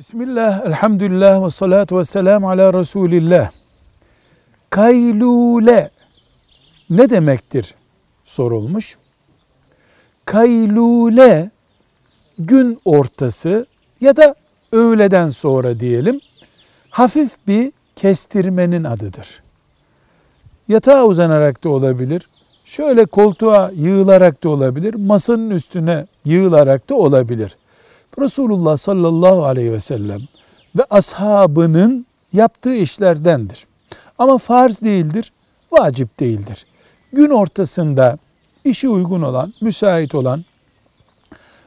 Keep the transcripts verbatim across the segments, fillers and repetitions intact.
Bismillah, elhamdülillah ve salatu ve selamu ala Resulillah. Kaylule ne demektir sorulmuş. Kaylule gün ortası ya da öğleden sonra diyelim hafif bir kestirmenin adıdır. Yatağa uzanarak da olabilir, şöyle koltuğa yığılarak da olabilir, masanın üstüne yığılarak da olabilir. Resulullah sallallahu aleyhi ve sellem ve ashabının yaptığı işlerdendir. Ama farz değildir, vacip değildir. Gün ortasında işi uygun olan, müsait olan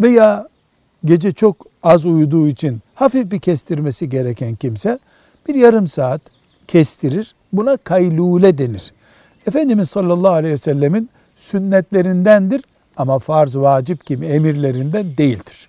veya gece çok az uyuduğu için hafif bir kestirmesi gereken kimse bir yarım saat kestirir. Buna kaylule denir. Efendimiz sallallahu aleyhi ve sellemin sünnetlerindendir ama farz, vacip gibi emirlerinden değildir.